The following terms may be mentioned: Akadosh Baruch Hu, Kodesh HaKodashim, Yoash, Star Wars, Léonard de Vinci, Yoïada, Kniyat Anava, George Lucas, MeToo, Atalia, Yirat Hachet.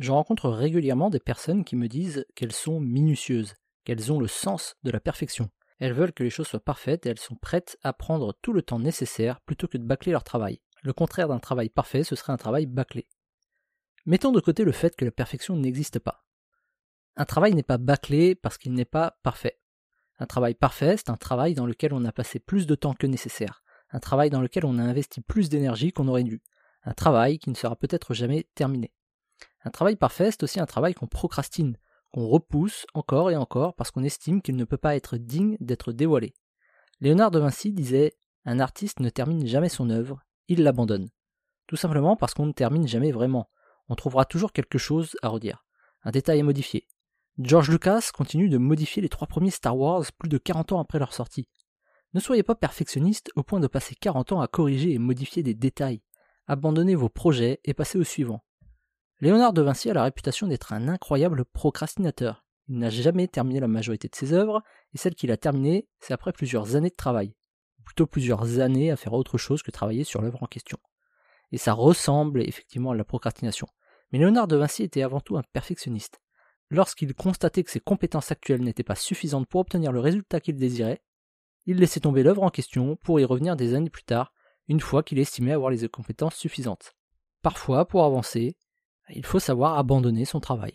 Je rencontre régulièrement des personnes qui me disent qu'elles sont minutieuses, qu'elles ont le sens de la perfection. Elles veulent que les choses soient parfaites et elles sont prêtes à prendre tout le temps nécessaire plutôt que de bâcler leur travail. Le contraire d'un travail parfait, ce serait un travail bâclé. Mettons de côté le fait que la perfection n'existe pas. Un travail n'est pas bâclé parce qu'il n'est pas parfait. Un travail parfait, c'est un travail dans lequel on a passé plus de temps que nécessaire. Un travail dans lequel on a investi plus d'énergie qu'on aurait dû. Un travail qui ne sera peut-être jamais terminé. Un travail parfait, c'est aussi un travail qu'on procrastine, qu'on repousse encore et encore parce qu'on estime qu'il ne peut pas être digne d'être dévoilé. Léonard de Vinci disait « Un artiste ne termine jamais son œuvre, il l'abandonne. » Tout simplement parce qu'on ne termine jamais vraiment. On trouvera toujours quelque chose à redire. Un détail à modifier. George Lucas continue de modifier les 3 premiers Star Wars plus de 40 ans après leur sortie. Ne soyez pas perfectionniste au point de passer 40 ans à corriger et modifier des détails. Abandonnez vos projets et passez au suivant. Léonard de Vinci a la réputation d'être un incroyable procrastinateur. Il n'a jamais terminé la majorité de ses œuvres, et celle qu'il a terminée, c'est après plusieurs années de travail. Plutôt plusieurs années à faire autre chose que travailler sur l'œuvre en question. Et ça ressemble effectivement à la procrastination. Mais Léonard de Vinci était avant tout un perfectionniste. Lorsqu'il constatait que ses compétences actuelles n'étaient pas suffisantes pour obtenir le résultat qu'il désirait, il laissait tomber l'œuvre en question pour y revenir des années plus tard, une fois qu'il estimait avoir les compétences suffisantes. Parfois, pour avancer, il faut savoir abandonner son travail.